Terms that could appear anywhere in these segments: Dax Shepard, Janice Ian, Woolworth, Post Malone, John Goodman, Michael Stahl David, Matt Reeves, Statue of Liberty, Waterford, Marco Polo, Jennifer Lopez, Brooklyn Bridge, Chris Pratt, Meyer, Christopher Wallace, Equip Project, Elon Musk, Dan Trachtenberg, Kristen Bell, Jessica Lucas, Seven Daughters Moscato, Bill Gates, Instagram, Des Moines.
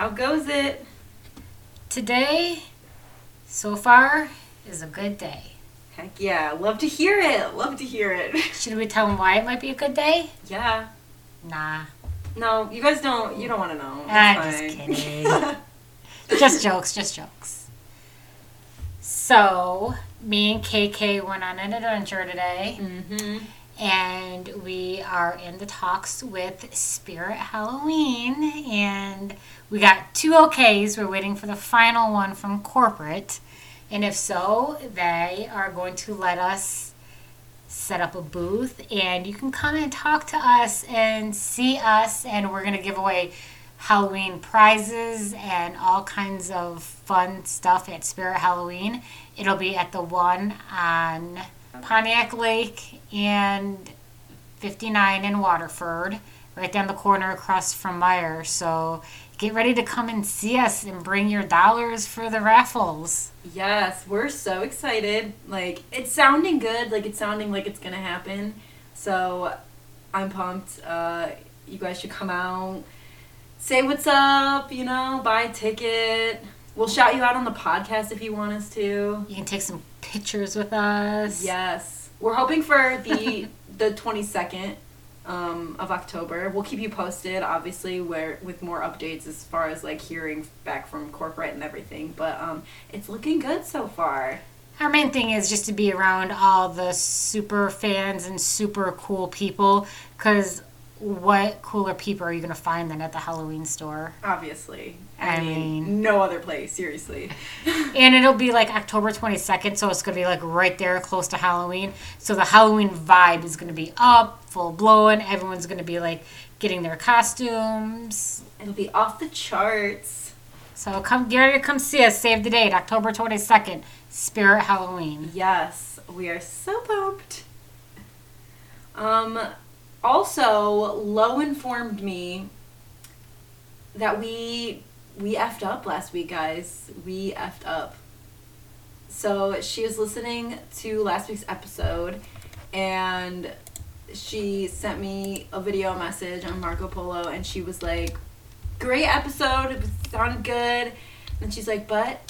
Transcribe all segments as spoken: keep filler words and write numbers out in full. How goes it? Today, so far, is a good day. Heck yeah. Love to hear it. Love to hear it. Should we tell them why it might be a good day? Yeah. Nah. No, you guys don't. You don't want to know. I'm just kidding. Just jokes. Just jokes. So, me and K K went on an adventure today. Mm-hmm. And we are in the talks with Spirit Halloween. And we got two okays. We're waiting for the final one from corporate. And if so, they are going to let us set up a booth. And you can come and talk to us and see us. And we're going to give away Halloween prizes and all kinds of fun stuff at Spirit Halloween. It'll be at the one on Pontiac Lake and fifty-nine in Waterford, right down the corner across from Meyer. So get ready to come and see us and bring your dollars for the raffles. Yes, we're so excited. Like, it's sounding good. Like, it's sounding like it's going to happen. So I'm pumped. Uh, you guys should come out, say what's up, you know, buy a ticket. We'll shout you out on the podcast if you want us to. You can take some pictures with us. Yes. We're hoping for the the twenty-second um, of October. We'll keep you posted, obviously, where with more updates as far as, like, hearing back from corporate and everything. But um, it's looking good so far. Our main thing is just to be around all the super fans and super cool people, because what cooler people are you going to find than at the Halloween store? Obviously. I, I mean, mean, no other place, seriously. And it'll be like October twenty-second, so it's going to be like right there close to Halloween. So the Halloween vibe is going to be up, full blowing. Everyone's going to be like getting their costumes. It'll be off the charts. So come, get ready to come see us. Save the date, October twenty-second, Spirit Halloween. Yes, we are so pumped. Um... Also, Lo informed me that we we effed up last week, guys. We effed up. So she was listening to last week's episode, and she sent me a video message on Marco Polo, and she was like, great episode, it sounded good. And she's like, but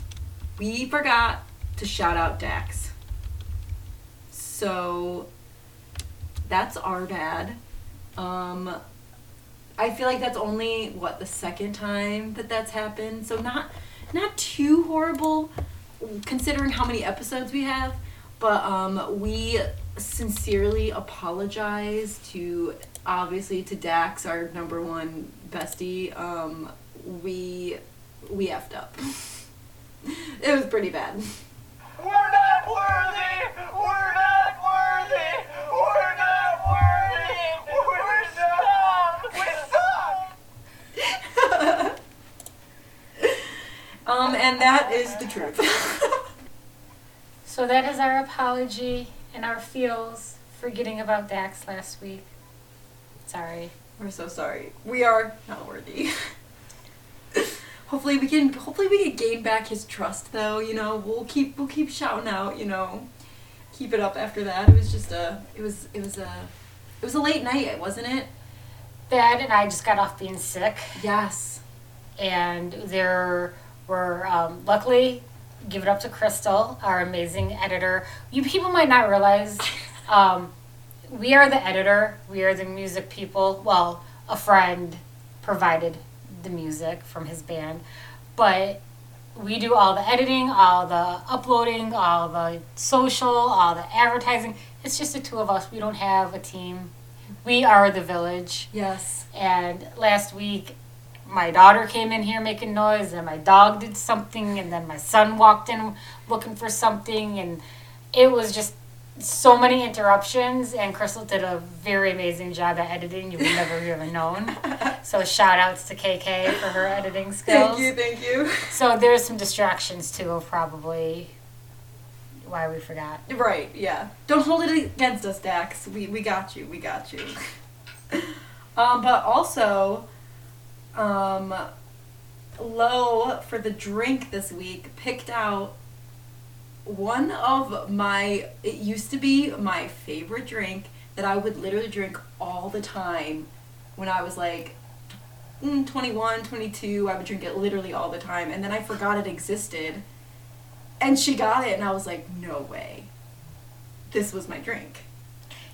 we forgot to shout out Dax. So that's our bad. Um, I feel like that's only, what, the second time that that's happened. So not not too horrible, considering how many episodes we have. But um, we sincerely apologize to, obviously, to Dax, our number one bestie. Um, we, we effed up. It was pretty bad. We're not worthy! We're not worthy! We're not Um, and that is the truth. So that is our apology and our feels for forgetting about Dax last week. Sorry. We're so sorry. We are not worthy. Hopefully we can hopefully we can gain back his trust though, you know. We'll keep we'll keep shouting out, you know. Keep it up after that. It was just a it was it was a it was a late night, wasn't it? Dad and I just got off being sick. Yes. And there were, um, luckily, give it up to Crystal, our amazing editor. You people might not realize, um, we are the editor. We are the music people. Well, a friend provided the music from his band. But we do all the editing, all the uploading, all the social, all the advertising. It's just the two of us. We don't have a team. We are the village. Yes. And last week, my daughter came in here making noise, and my dog did something, and then my son walked in looking for something, and it was just so many interruptions, and Crystal did a very amazing job at editing. You would never have even known. So shout-outs to K K for her editing skills. Thank you, thank you. So there's some distractions, too, probably why we forgot. Right, yeah. Don't hold it against us, Dax. We, we got you, we got you. um, but also... Um, Lo, for the drink this week, picked out one of my, it used to be my favorite drink that I would literally drink all the time when I was like mm, twenty-one, twenty-two, I would drink it literally all the time, and then I forgot it existed. And she got it, and I was like, no way. This was my drink.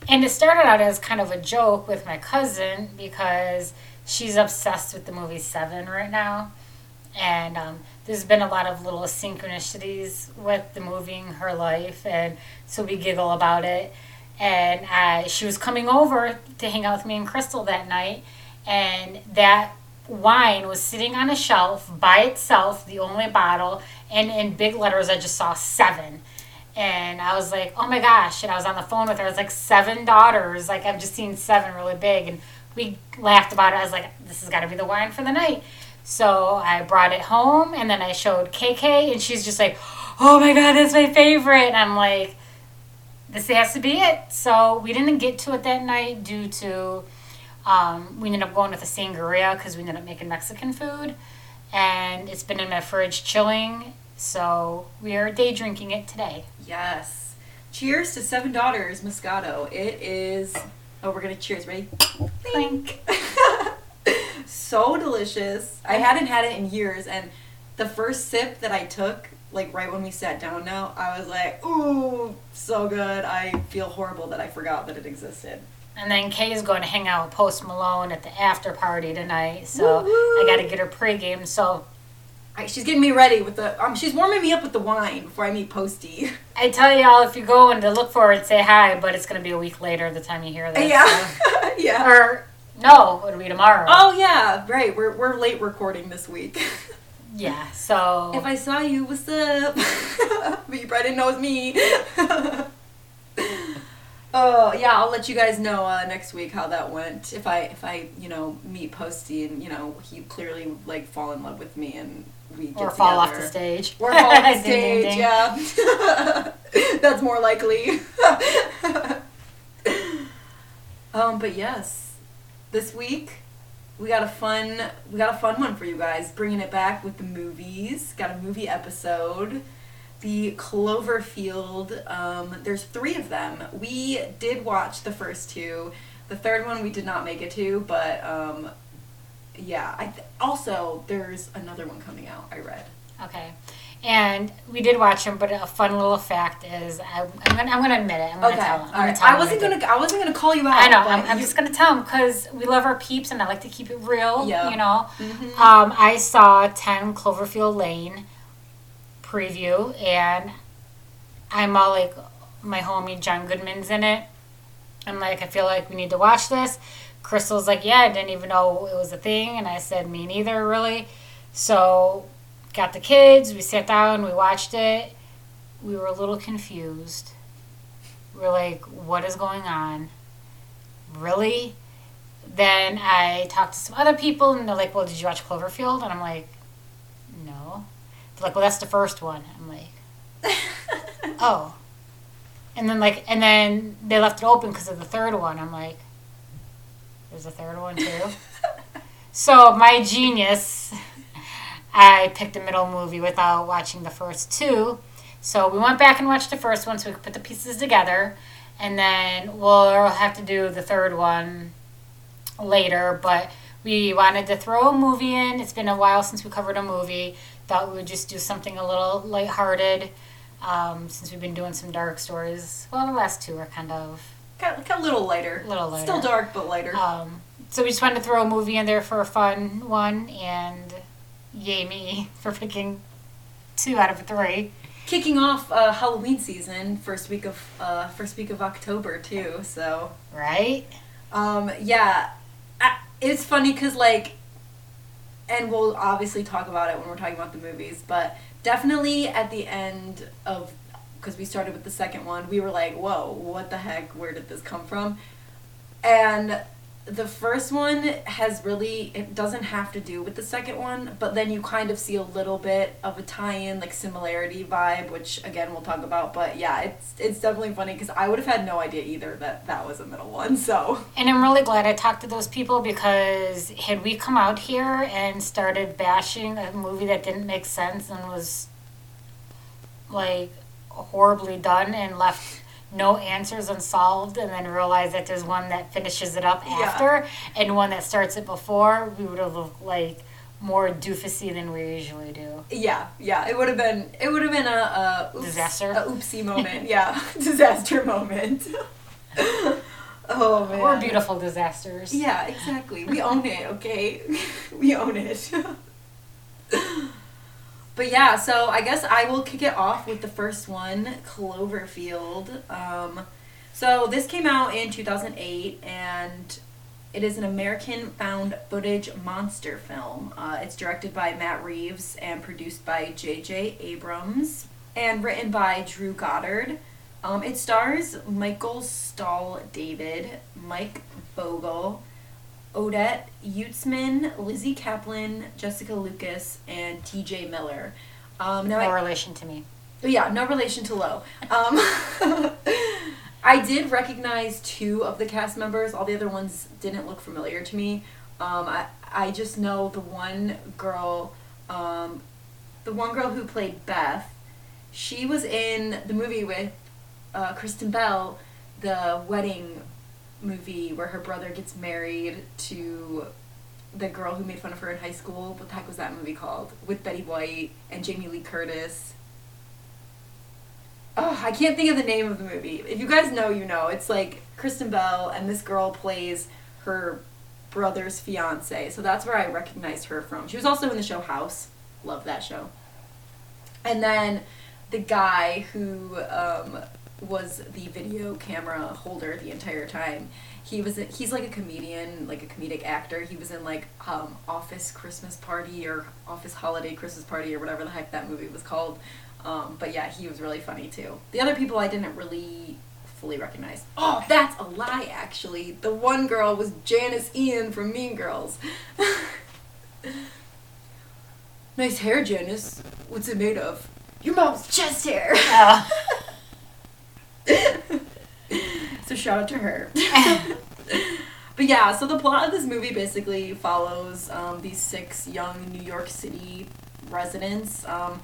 And it started out as kind of a joke with my cousin, because she's obsessed with the movie Seven right now. And um, there's been a lot of little synchronicities with the movie in her life, and so we giggle about it. And uh, she was coming over to hang out with me and Crystal that night, and that wine was sitting on a shelf by itself, the only bottle, and in big letters I just saw Seven. And I was like, oh my gosh. And I was on the phone with her. I was like, seven daughters. Like, I've just seen seven really big. And we laughed about it. I was like, this has got to be the wine for the night. So I brought it home. And then I showed K K. And she's just like, oh my God, that's my favorite. And I'm like, this has to be it. So we didn't get to it that night due to, um, we ended up going with a sangria because we ended up making Mexican food. And it's been in my fridge chilling. So we are day drinking it today. Yes. Cheers to Seven Daughters Moscato. It is... Oh, we're going to cheers. Ready? Clink. So delicious. I hadn't had it in years. And the first sip that I took, like right when we sat down now, I was like, ooh, so good. I feel horrible that I forgot that it existed. And then Kay is going to hang out with Post Malone at the after party tonight. So Woo-hoo. I got to get her pregame. So... She's getting me ready with the, um, she's warming me up with the wine before I meet Posty. I tell y'all, if you go and to look for it, say hi, but it's going to be a week later the time you hear this. Yeah. So. Yeah. Or, no, it'll be tomorrow. Oh, yeah, right. We're we're late recording this week. Yeah, so. If I saw you, what's up? But you probably didn't know it was me. Oh, yeah, I'll let you guys know uh, next week how that went. If I, if I, you know, meet Posty and, you know, he clearly, like, fall in love with me and. We get or fall together. Off the stage. Or fall off the stage, ding, ding, ding. Yeah. That's more likely. um, but yes, this week we got a fun we got a fun one for you guys. Bringing it back with the movies. Got a movie episode. The Cloverfield. Um, there's three of them. We did watch the first two. The third one we did not make it to, but. Um, Yeah. I th- also, there's another one coming out, I read. Okay. And we did watch them, but a fun little fact is, I, I'm going I'm gonna to admit it. I'm going to okay. tell them. Right. I wasn't going to I wasn't gonna call you out. I know. I'm, I'm just going to tell them because we love our peeps and I like to keep it real, yep. You know. Mm-hmm. Um, I saw ten Cloverfield Lane preview, and I'm all like, my homie John Goodman's in it. I'm like, I feel like we need to watch this. Crystal's like, yeah, I didn't even know it was a thing. And I said, me neither, really. So got the kids. We sat down. We watched it. We were a little confused. We were like, what is going on? Really? Then I talked to some other people. And they're like, well, did you watch Cloverfield? And I'm like, no. They're like, well, that's the first one. I'm like, oh. And then, like, and then they left it open because of the third one. I'm like. There's a third one, too. So, my genius, I picked a middle movie without watching the first two. So, we went back and watched the first one so we could put the pieces together. And then we'll have to do the third one later. But we wanted to throw a movie in. It's been a while since we covered a movie. Thought we would just do something a little lighthearted um, since we've been doing some dark stories. Well, the last two are kind of... Got, got a little lighter. A little lighter. Still dark, but lighter. Um, so we just wanted to throw a movie in there for a fun one, and yay me for picking two out of three. Kicking off uh, Halloween season, first week of uh, first week of October too. So right. Um, yeah, I, it's funny because like, and we'll obviously talk about it when we're talking about the movies, but definitely at the end of. Because we started with the second one, we were like, whoa, what the heck, where did this come from? And the first one has really, it doesn't have to do with the second one, but then you kind of see a little bit of a tie-in, like similarity vibe, which again, we'll talk about, but yeah, it's it's definitely funny because I would have had no idea either that that was a middle one, so. And I'm really glad I talked to those people because had we come out here and started bashing a movie that didn't make sense and was like... horribly done and left no answers unsolved and then realize that there's one that finishes it up after yeah. and one that starts it before, we would have looked like more doofusy than we usually do. Yeah, yeah. It would have been it would have been a, a oops, disaster. A oopsie moment, yeah. Disaster moment. Oh man. We're beautiful disasters. Yeah, exactly. We own it, okay? We own it. But yeah, so I guess I will kick it off with the first one, Cloverfield. Um, so this came out in two thousand eight, and it is an American found footage monster film. Uh, it's directed by Matt Reeves and produced by J J. Abrams and written by Drew Goddard. Um, it stars Michael Stahl David, Mike Vogel, Odette Utesman, Lizzie Kaplan, Jessica Lucas, and T J Miller. Um, no I, relation to me. Yeah, no relation to Lo. Um, I did recognize two of the cast members. All the other ones didn't look familiar to me. Um, I I just know the one girl, um, the one girl who played Beth. She was in the movie with uh, Kristen Bell, the wedding movie where her brother gets married to the girl who made fun of her in high school. What the heck was that movie called? With Betty White and Jamie Lee Curtis. Oh, I can't think of the name of the movie. If you guys know, you know. It's like Kristen Bell, and this girl plays her brother's fiance. So that's where I recognized her from. She was also in the show House. Love that show. And then the guy who um, was the video camera holder the entire time. He was a, he's like a comedian, like a comedic actor. He was in like um, Office Christmas Party or Office Holiday Christmas Party or whatever the heck that movie was called. Um, but yeah, he was really funny too. The other people I didn't really fully recognize. Oh, that's a lie actually. The one girl was Janice Ian from Mean Girls. Nice hair, Janice. What's it made of? Your mom's chest hair. Oh. So shout out to her. But yeah, so the plot of this movie basically follows um, these six young New York City residents. Um,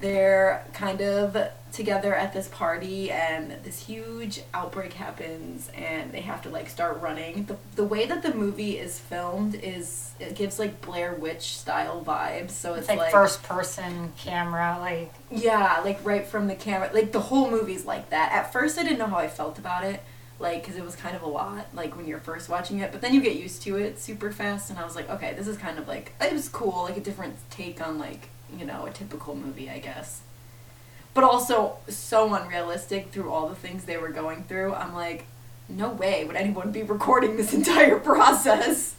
they're kind of together at this party, and this huge outbreak happens, and they have to like start running. The the way that the movie is filmed is it gives like Blair Witch style vibes. So it's, it's like, like first person camera, like yeah, like right from the camera. Like the whole movie's like that. At first, I didn't know how I felt about it, like because it was kind of a lot, like when you're first watching it. But then you get used to it super fast, and I was like, okay, this is kind of like it was cool, like a different take on like you know a typical movie, I guess. But also so unrealistic through all the things they were going through. I'm like, no way would anyone be recording this entire process.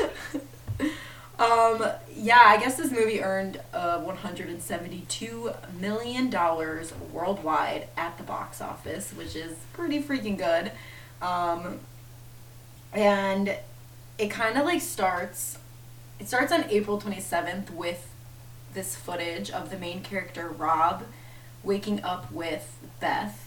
um, yeah, I guess this movie earned uh, one hundred seventy-two million dollars worldwide at the box office, which is pretty freaking good. Um, and it kind of like starts, it starts on April twenty-seventh with this footage of the main character, Rob, waking up with Beth,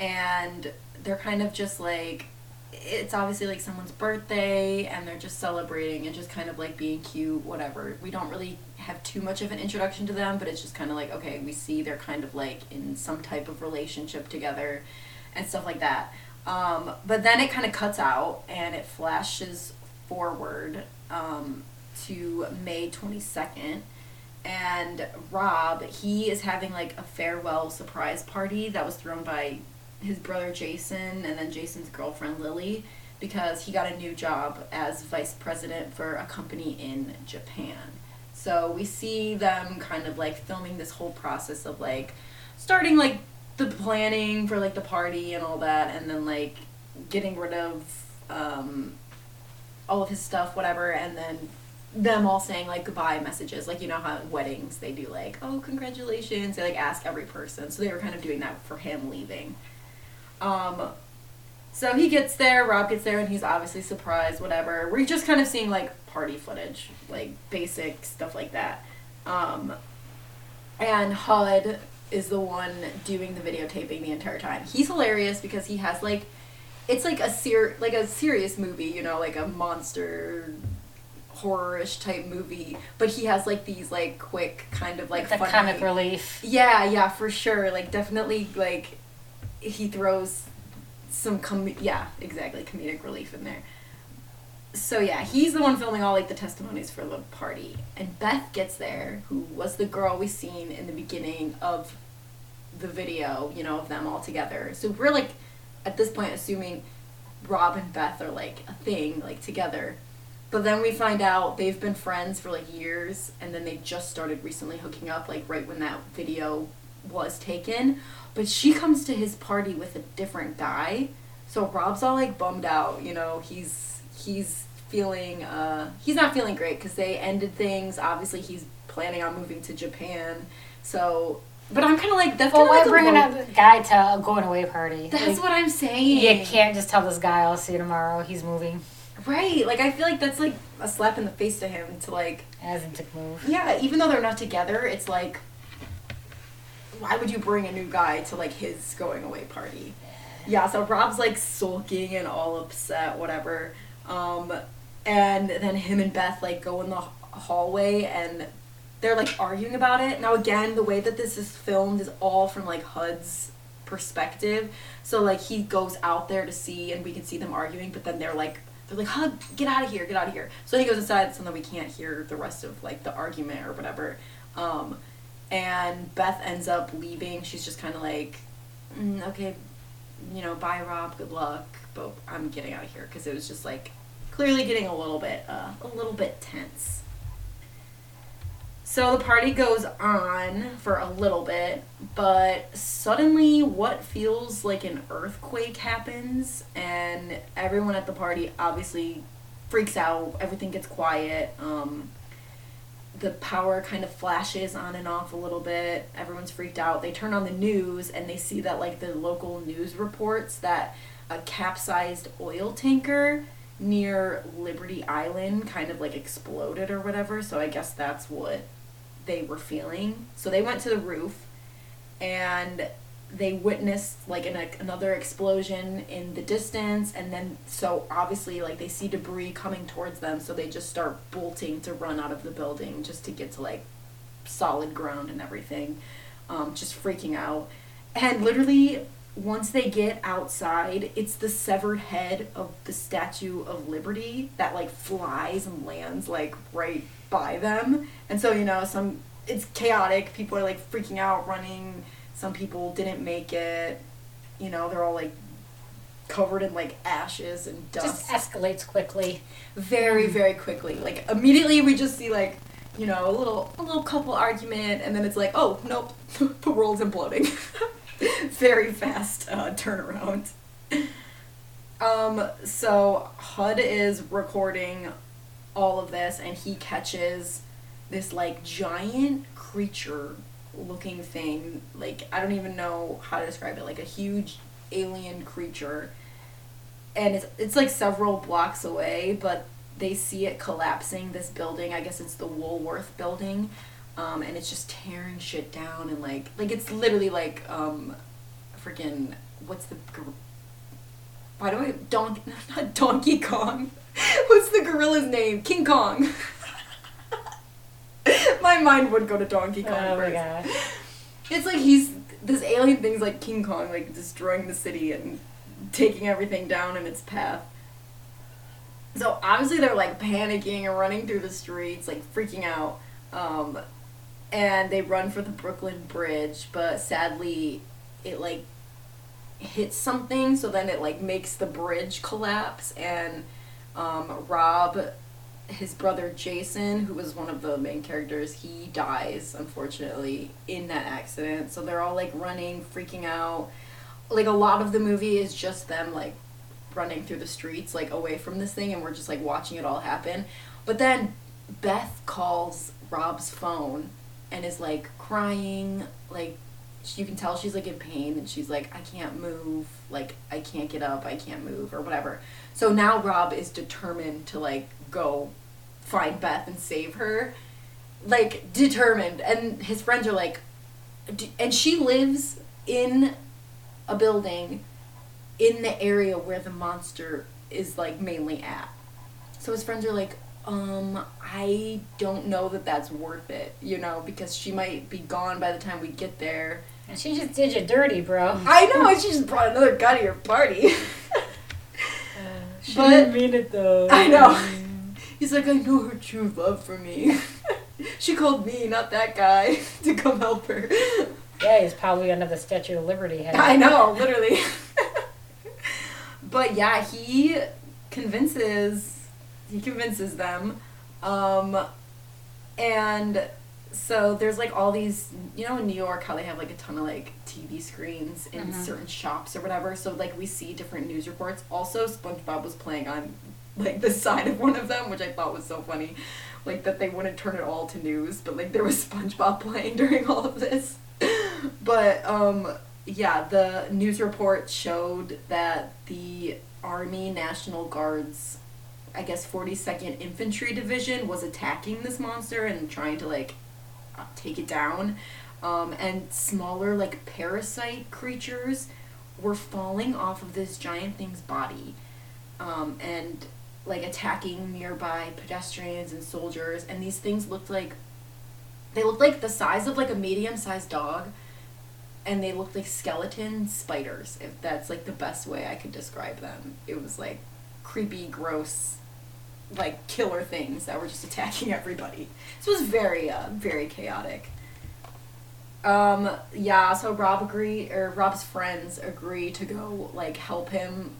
and they're kind of just like, it's obviously like someone's birthday, and they're just celebrating and just kind of like being cute, whatever. We don't really have too much of an introduction to them, but it's just kind of like, okay, we see they're kind of like in some type of relationship together and stuff like that. Um, but then it kind of cuts out and it flashes forward um, to May twenty-second. And Rob, he is having like a farewell surprise party that was thrown by his brother Jason and then Jason's girlfriend Lily, because he got a new job as vice president for a company in Japan. So we see them kind of like filming this whole process of like starting like the planning for like the party and all that, and then like getting rid of um, all of his stuff, whatever, and then them all saying like goodbye messages, like you know how at weddings they do like, oh congratulations, they like ask every person. So they were kind of doing that for him leaving. Um so he gets there, Rob gets there, and he's obviously surprised, whatever. We're just kind of seeing like party footage, like basic stuff like that. Um and H U D is the one doing the videotaping the entire time. He's hilarious because he has like it's like a ser like a serious movie, you know, like a monster horror-ish type movie, but he has like these like quick kind of like, like the funny comic relief. Yeah, yeah, for sure. Like definitely like he throws some com- yeah, exactly, comedic relief in there. So yeah, he's the one filming all like the testimonies for the party, and Beth gets there, who was the girl we seen in the beginning of the video, you know, of them all together. So we're like at this point assuming Rob and Beth are like a thing, like together. But then we find out they've been friends for like years, and then they just started recently hooking up, like right when that video was taken. But she comes to his party with a different guy. So Rob's all like bummed out, you know, he's he's feeling uh he's not feeling great because they ended things. Obviously he's planning on moving to Japan. So but I'm kind of like, that's well, like why bringing up a guy to a going away party? That's like, what I'm saying. You can't just tell this guy, I'll see you tomorrow, he's moving. Right, like I feel like that's like a slap in the face to him to like. As a dick move. Yeah, even though they're not together, it's like, why would you bring a new guy to like his going away party? Yeah, so Rob's like sulking and all upset, whatever. Um, and then him and Beth like go in the hallway and they're like arguing about it. Now again, the way that this is filmed is all from like H U D's perspective. So like he goes out there to see, and we can see them arguing, but then they're like. They're like, hug, get out of here, get out of here. So he goes inside so that we can't hear the rest of, like, the argument or whatever. Um, and Beth ends up leaving. She's just kind of like, mm, okay, you know, bye, Rob, good luck. But I'm getting out of here because it was just, like, clearly getting a little bit, uh, a little bit tense. So the party goes on for a little bit, but suddenly what feels like an earthquake happens, and everyone at the party obviously freaks out. Everything gets quiet. Um, the power kind of flashes on and off a little bit. Everyone's freaked out. They turn on the news, and they see that like the local news reports that a capsized oil tanker near Liberty Island kind of like exploded or whatever, so I guess that's what they were feeling. So they went to the roof and they witnessed like an, like another explosion in the distance, and then so obviously like they see debris coming towards them, so they just start bolting to run out of the building just to get to like solid ground and everything, um, just freaking out. And literally once they get outside, it's the severed head of the Statue of Liberty that like flies and lands like right by them. And so, you know, some it's chaotic. People are like freaking out, running. Some people didn't make it. You know, they're all like covered in like ashes and dust. Just escalates quickly. Very, very quickly. Like immediately we just see like, you know, a little a little couple argument, and then it's like, oh nope, the world's imploding. Very fast uh, turnaround. Um, so H U D is recording all of this, and he catches this like giant creature looking thing. Like, I don't even know how to describe it. Like a huge alien creature. And it's, it's like several blocks away, but they see it collapsing this building. I guess it's the Woolworth building. Um, and it's just tearing shit down, and like, like it's literally like, um, freaking, what's the, gor- why do I, Donkey, not Donkey Kong, what's the gorilla's name? King Kong. My mind would go to Donkey Kong oh first. My God. It's like he's, this alien thing's like King Kong, like destroying the city and taking everything down in its path. So obviously they're like panicking and running through the streets, like freaking out. Um, And they run for the Brooklyn Bridge, but sadly it like hits something, so then it like makes the bridge collapse, and um, Rob, his brother Jason, who was one of the main characters, he dies unfortunately in that accident. So they're all like running, freaking out. Like a lot of the movie is just them like running through the streets like away from this thing, and we're just like watching it all happen. But then Beth calls Rob's phone and is like crying, like you can tell she's like in pain, and she's like, I can't move, like I can't get up, I can't move or whatever. So now Rob is determined to like go find Beth and save her, like determined, and his friends are like, D-, and she lives in a building in the area where the monster is like mainly at, so his friends are like, um, I don't know that that's worth it, you know, because she might be gone by the time we get there. And she just did you dirty, bro. I know, and she just brought another guy to your party. uh, she but, didn't mean it, though. I know. He's like, I know her true love for me. She called me, not that guy, to come help her. Yeah, he's probably under the Statue of Liberty head. I know, literally. But yeah, he convinces, he convinces them. Um, and so there's like all these, you know in New York how they have like a ton of like T V screens in mm-hmm. certain shops or whatever. So like we see different news reports. Also, SpongeBob was playing on like the side of one of them, which I thought was so funny. Like that they wouldn't turn it all to news, but like there was SpongeBob playing during all of this. But um, yeah, the news report showed that the Army National Guard's, I guess, forty-second Infantry Division was attacking this monster and trying to like take it down. Um, and smaller like parasite creatures were falling off of this giant thing's body. Um, and like attacking nearby pedestrians and soldiers, and these things looked like they looked like the size of like a medium-sized dog, and they looked like skeleton spiders, if that's like the best way I could describe them. It was like creepy, gross, like killer things that were just attacking everybody. This was very uh very chaotic. Um yeah, so Rob agree or Rob's friends agree to go like help him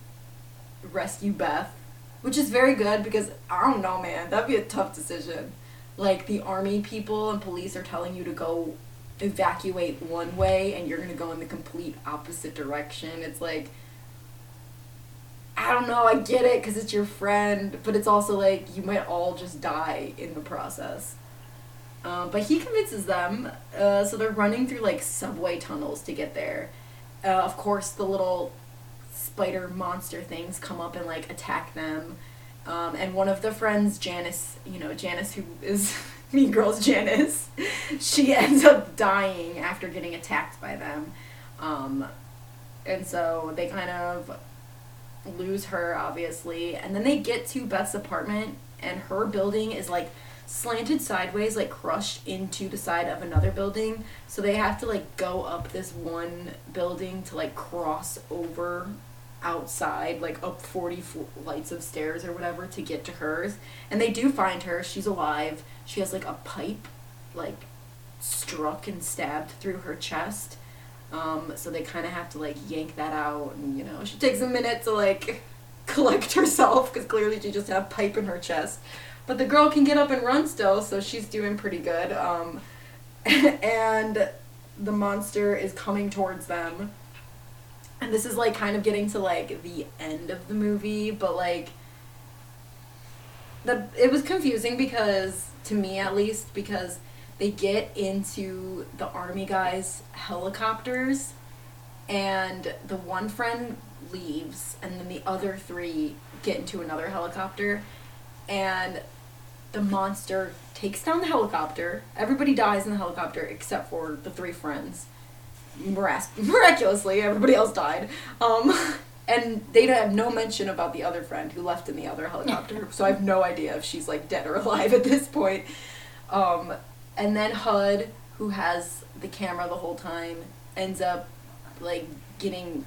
rescue Beth, which is very good because, I don't know, man, that'd be a tough decision. Like, the army people and police are telling you to go evacuate one way, and you're gonna go in the complete opposite direction. It's like, I don't know, I get it, because it's your friend, but it's also like, you might all just die in the process. Um, but he convinces them, uh, so they're running through, like, subway tunnels to get there. Uh, of course, the little spider monster things come up and like attack them, um, and one of the friends, Janice, you know Janice who is Mean Girls Janice, she ends up dying after getting attacked by them, um, and so they kind of lose her, obviously, and then they get to Beth's apartment, and her building is like slanted sideways, like crushed into the side of another building, so they have to like go up this one building to like cross over outside, like up forty flights of stairs or whatever to get to hers. And they do find her. She's alive. She has like a pipe like struck and stabbed through her chest, um so they kind of have to like yank that out, and you know she takes a minute to like collect herself because clearly she just had a pipe in her chest. But the girl can get up and run still, so she's doing pretty good. Um, and the monster is coming towards them. And this is, like, kind of getting to, like, the end of the movie. But, like, the it was confusing because, to me at least, because they get into the army guys' helicopters. And the one friend leaves. And then the other three get into another helicopter. And the monster takes down the helicopter. Everybody dies in the helicopter except for the three friends. Mirac- miraculously, everybody else died. Um, and they have no mention about the other friend who left in the other helicopter. So I have no idea if she's, like, dead or alive at this point. Um, and then H U D, who has the camera the whole time, ends up, like, getting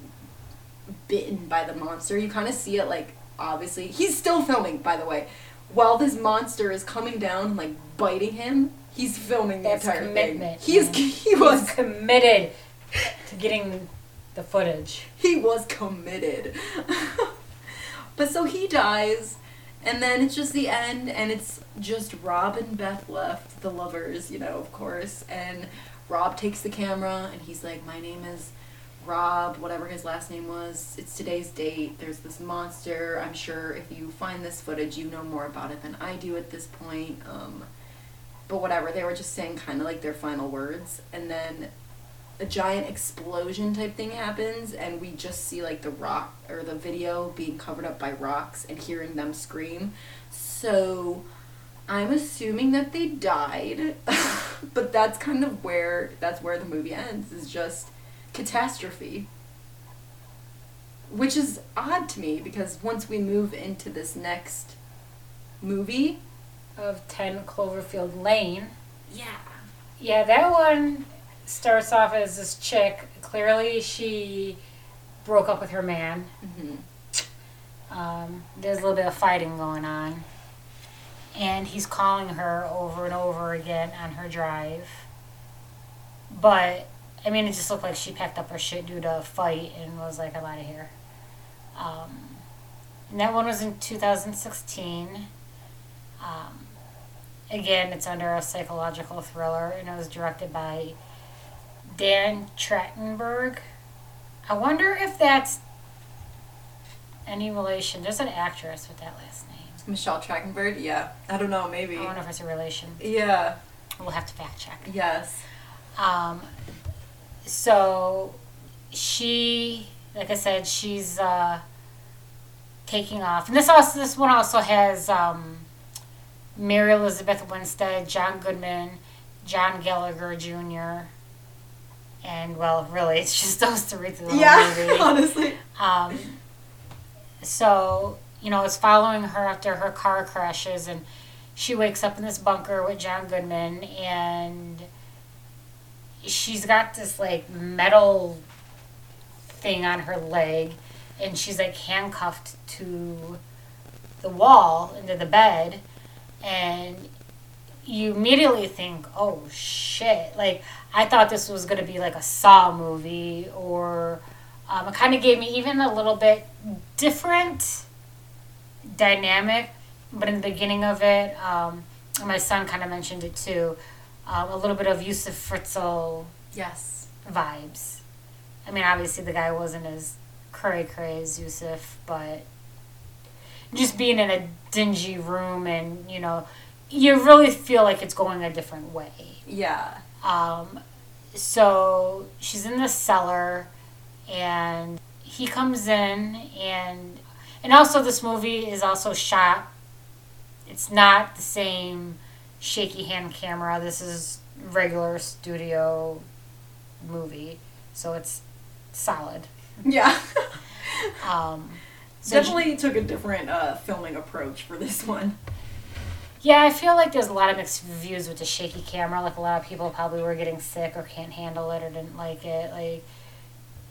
bitten by the monster. You kind of see it, like, obviously. He's still filming, by the way. While this monster is coming down and, like, biting him, he's filming the That's entire commitment, thing. He's, he was He's committed to getting the footage. He was committed. But so he dies, and then it's just the end, and it's just Rob and Beth left, the lovers, you know, of course. And Rob takes the camera, and he's like, my name is Rob, whatever his last name was, it's today's date, there's this monster, I'm sure if you find this footage you know more about it than I do at this point, um, but whatever, they were just saying kind of like their final words, and then a giant explosion type thing happens, and we just see like the rock, or the video being covered up by rocks and hearing them scream, so I'm assuming that they died, but that's kind of where, that's where the movie ends, is just catastrophe, which is odd to me because once we move into this next movie, of ten Cloverfield Lane. Yeah. Yeah, that one starts off as this chick. Clearly, she broke up with her man. Mm-hmm. Um, there's a little bit of fighting going on. And he's calling her over and over again on her drive. But, I mean, it just looked like she packed up her shit due to a fight and was like, I'm out of here. Um, and that one was in two thousand sixteen. Um, again, it's under a psychological thriller, and it was directed by Dan Trachtenberg. I wonder if that's any relation. There's an actress with that last name. Michelle Trachtenberg? Yeah. I don't know, maybe. I wonder if it's a relation. Yeah. We'll have to fact check. Yes. Um, so she, like I said, she's uh, taking off. And this also, this one also has um, Mary Elizabeth Winstead, John Goodman, John Gallagher Junior And, well, really, it's just those three through the whole yeah, movie. Yeah, honestly. Um, so, you know, it's following her after her car crashes, and she wakes up in this bunker with John Goodman, and she's got this, like, metal thing on her leg, and she's, like, handcuffed to the wall, into the bed, and you immediately think, oh, shit. Like, I thought this was going to be, like, a Saw movie, or um, it kind of gave me even a little bit different dynamic, but in the beginning of it, um, my son kind of mentioned it too, um, a little bit of Yusuf Fritzl yes. vibes. I mean, obviously the guy wasn't as cray-cray as Yusuf, but just being in a dingy room and, you know, you really feel like it's going a different way. Yeah. Um, so she's in the cellar and he comes in and... And also, this movie is also shot. It's not the same shaky hand camera. This is regular studio movie, so it's solid. Yeah. um, so Definitely she, took a different uh, filming approach for this one. Yeah, I feel like there's a lot of mixed reviews with the shaky camera. Like, a lot of people probably were getting sick or can't handle it or didn't like it. Like...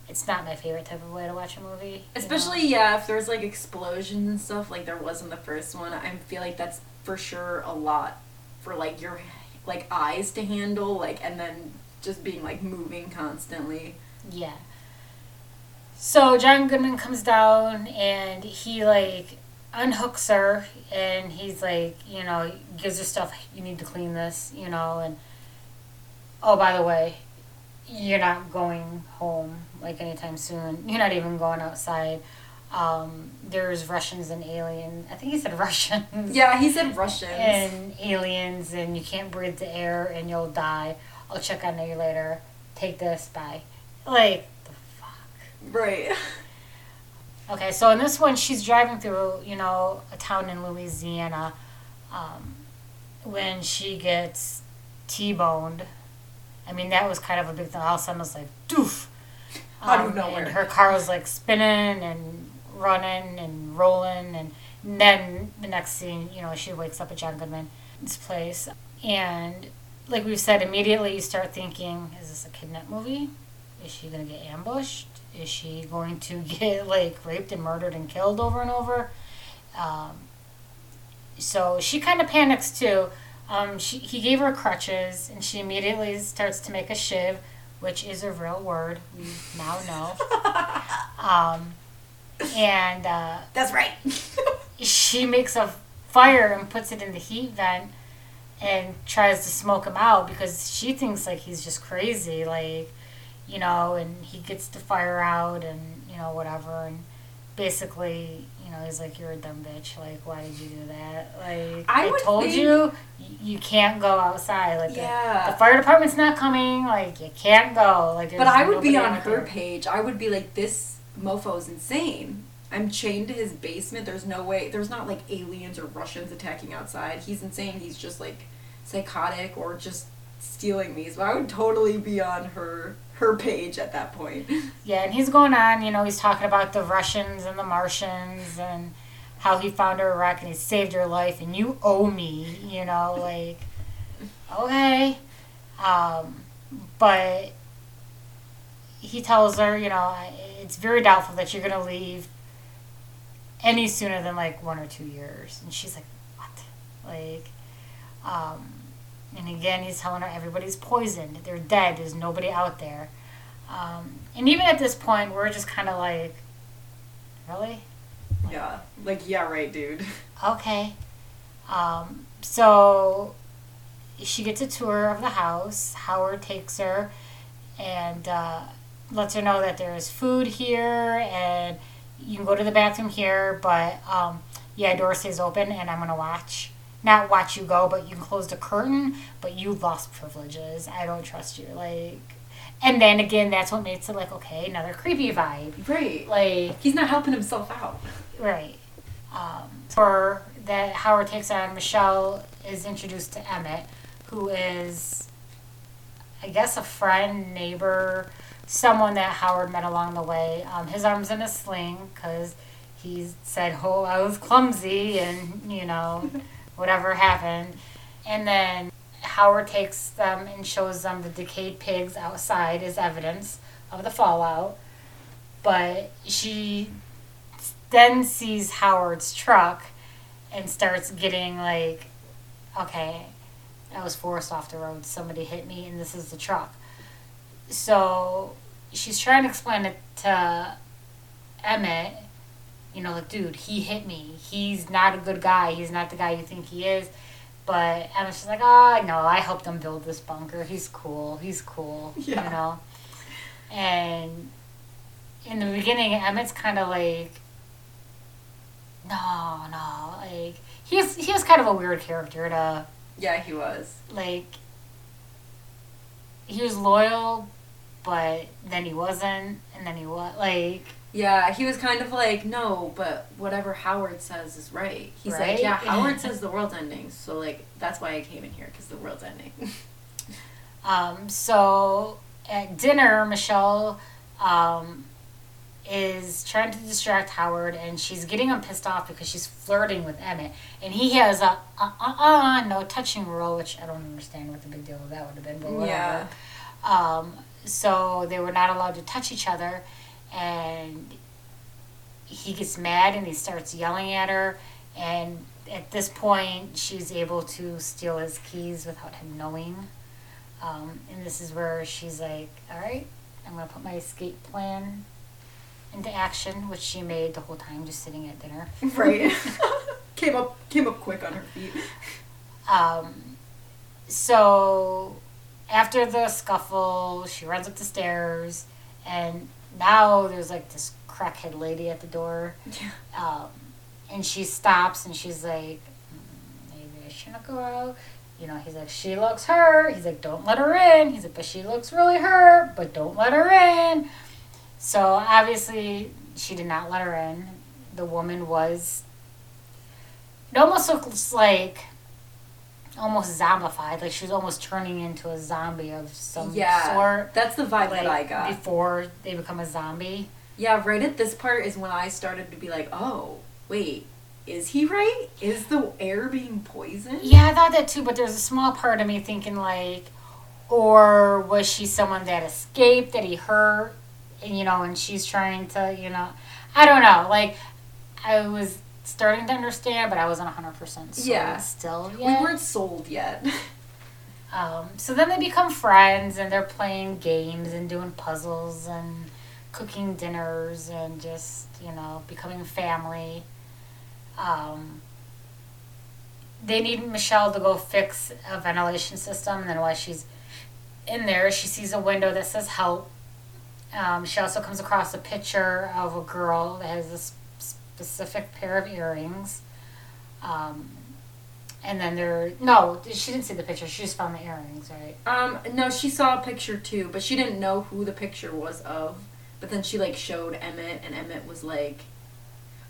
It's not my favorite type of way to watch a movie. Especially, you know? Yeah, if there's, like, explosions and stuff, like there was in the first one, I feel like that's for sure a lot for, like, your, like, eyes to handle, like, and then just being, like, moving constantly. Yeah. So John Goodman comes down, and he, like, unhooks her, and he's, like, you know, gives her stuff, you need to clean this, you know, and, oh, by the way, you're not going home, like, anytime soon. You're not even going outside. Um, there's Russians and aliens. I think he said Russians. Yeah, he said Russians. And aliens, and you can't breathe the air, and you'll die. I'll check on you later. Take this, bye. Like, the fuck? Right. Okay, so in this one, she's driving through, you know, a town in Louisiana um, when she gets T-boned. I mean, that was kind of a big thing. All of a sudden, it was like, doof. Um, Out of nowhere. And her car was, like, spinning and running and rolling. And then the next scene, you know, she wakes up at John Goodman's place. And like we've said, immediately you start thinking, is this a kidnap movie? Is she going to get ambushed? Is she going to get, like, raped and murdered and killed over and over? Um, so she kind of panics, too. Um, she, he gave her crutches, and she immediately starts to make a shiv, which is a real word we now know. Um, and uh, that's right. She makes a fire and puts it in the heat vent and tries to smoke him out because she thinks, like, he's just crazy, like, you know, and he gets the fire out and, you know, whatever, and basically... You know, he's like, you're a dumb bitch. Like, why did you do that? Like, I, I told think... you, you can't go outside. Like, yeah. the, the fire department's not coming. Like, you can't go. Like, but I would be on her page. I would be like, this mofo's insane. I'm chained to his basement. There's no way. There's not, like, aliens or Russians attacking outside. He's insane. He's just, like, psychotic or just stealing me. So I would totally be on her her page at that point. Yeah, and he's going on, you know, he's talking about the Russians and the Martians and how he found her a rock and he saved her life, and you owe me, you know, like, okay. Um, but he tells her, you know, it's very doubtful that you're going to leave any sooner than, like, one or two years. And she's like, what? Like, um, and again, he's telling her everybody's poisoned. They're dead. There's nobody out there. Um, and even at this point, we're just kind of like, really? Like, yeah. Like, yeah, right, dude. Okay. Um, so she gets a tour of the house. Howard takes her and uh, lets her know that there is food here and you can go to the bathroom here, but um, yeah, door stays open and I'm going to watch. Not watch you go, but you can close the curtain, but you lost privileges. I don't trust you. Like, and then again, that's what makes it like, okay, another creepy vibe. Right. Like, he's not helping himself out. Right. Um, for that, Howard takes on Michelle is introduced to Emmett, who is, I guess, a friend, neighbor, someone that Howard met along the way. Um, his arm's in a sling because he said, oh, I was clumsy and, you know, whatever happened. And then Howard takes them and shows them the decayed pigs outside as evidence of the fallout. But she then sees Howard's truck and starts getting like, okay, I was forced off the road. Somebody hit me and this is the truck. So she's trying to explain it to Emmett. You know, like, dude, he hit me. He's not a good guy. He's not the guy you think he is. But Emma's just like, oh, no, I helped him build this bunker. He's cool. He's cool. Yeah. You know? And in the beginning, Emmett's kind of like, no, no. Like, he was, he was kind of a weird character to... Yeah, he was. Like, he was loyal, but then he wasn't. And then he was, like... Yeah, he was kind of like, no, but whatever Howard says is right. He's right? Like, yeah, Howard says the world's ending, so, like, that's why I came in here, because the world's ending. um, so, at dinner, Michelle um, is trying to distract Howard, and she's getting him pissed off because she's flirting with Emmett. And he has a, uh-uh-uh, no touching rule, which I don't understand what the big deal of that would have been, but whatever. Yeah. Um, so, they were not allowed to touch each other. And he gets mad and he starts yelling at her. And at this point, she's able to steal his keys without him knowing. Um, and this is where she's like, all right, I'm going to put my escape plan into action, which she made the whole time just sitting at dinner. Right. came up came up quick on her feet. Um, so after the scuffle, she runs up the stairs and... Now there's, like, this crackhead lady at the door. Yeah. Um, and she stops, and she's like, mm, maybe I shouldn't go out. You know, he's like, she looks hurt. He's like, don't let her in. He's like, but she looks really hurt, but don't let her in. So, obviously, she did not let her in. The woman was... It almost looks like... almost zombified, like she was almost turning into a zombie of some yeah, sort. That's the vibe like, that I got before they become a zombie. Yeah, right at this part is when I started to be like, oh wait, is he right? Is the air being poisoned? Yeah, I thought that too, but there's a small part of me thinking like, or was she someone that escaped that he hurt, and you know, and she's trying to, you know, I don't know, like I was starting to understand, but I wasn't one hundred percent sold yeah. still yet. We weren't sold yet. um, so then they become friends, and they're playing games and doing puzzles and cooking dinners and just, you know, becoming family. Um, they need Michelle to go fix a ventilation system, and then while she's in there, she sees a window that says help. Um, she also comes across a picture of a girl that has this specific pair of earrings, um, and then there. No, she didn't see the picture. She just found the earrings, right? Um, no, she saw a picture too, but she didn't know who the picture was of. But then she like showed Emmett, and Emmett was like,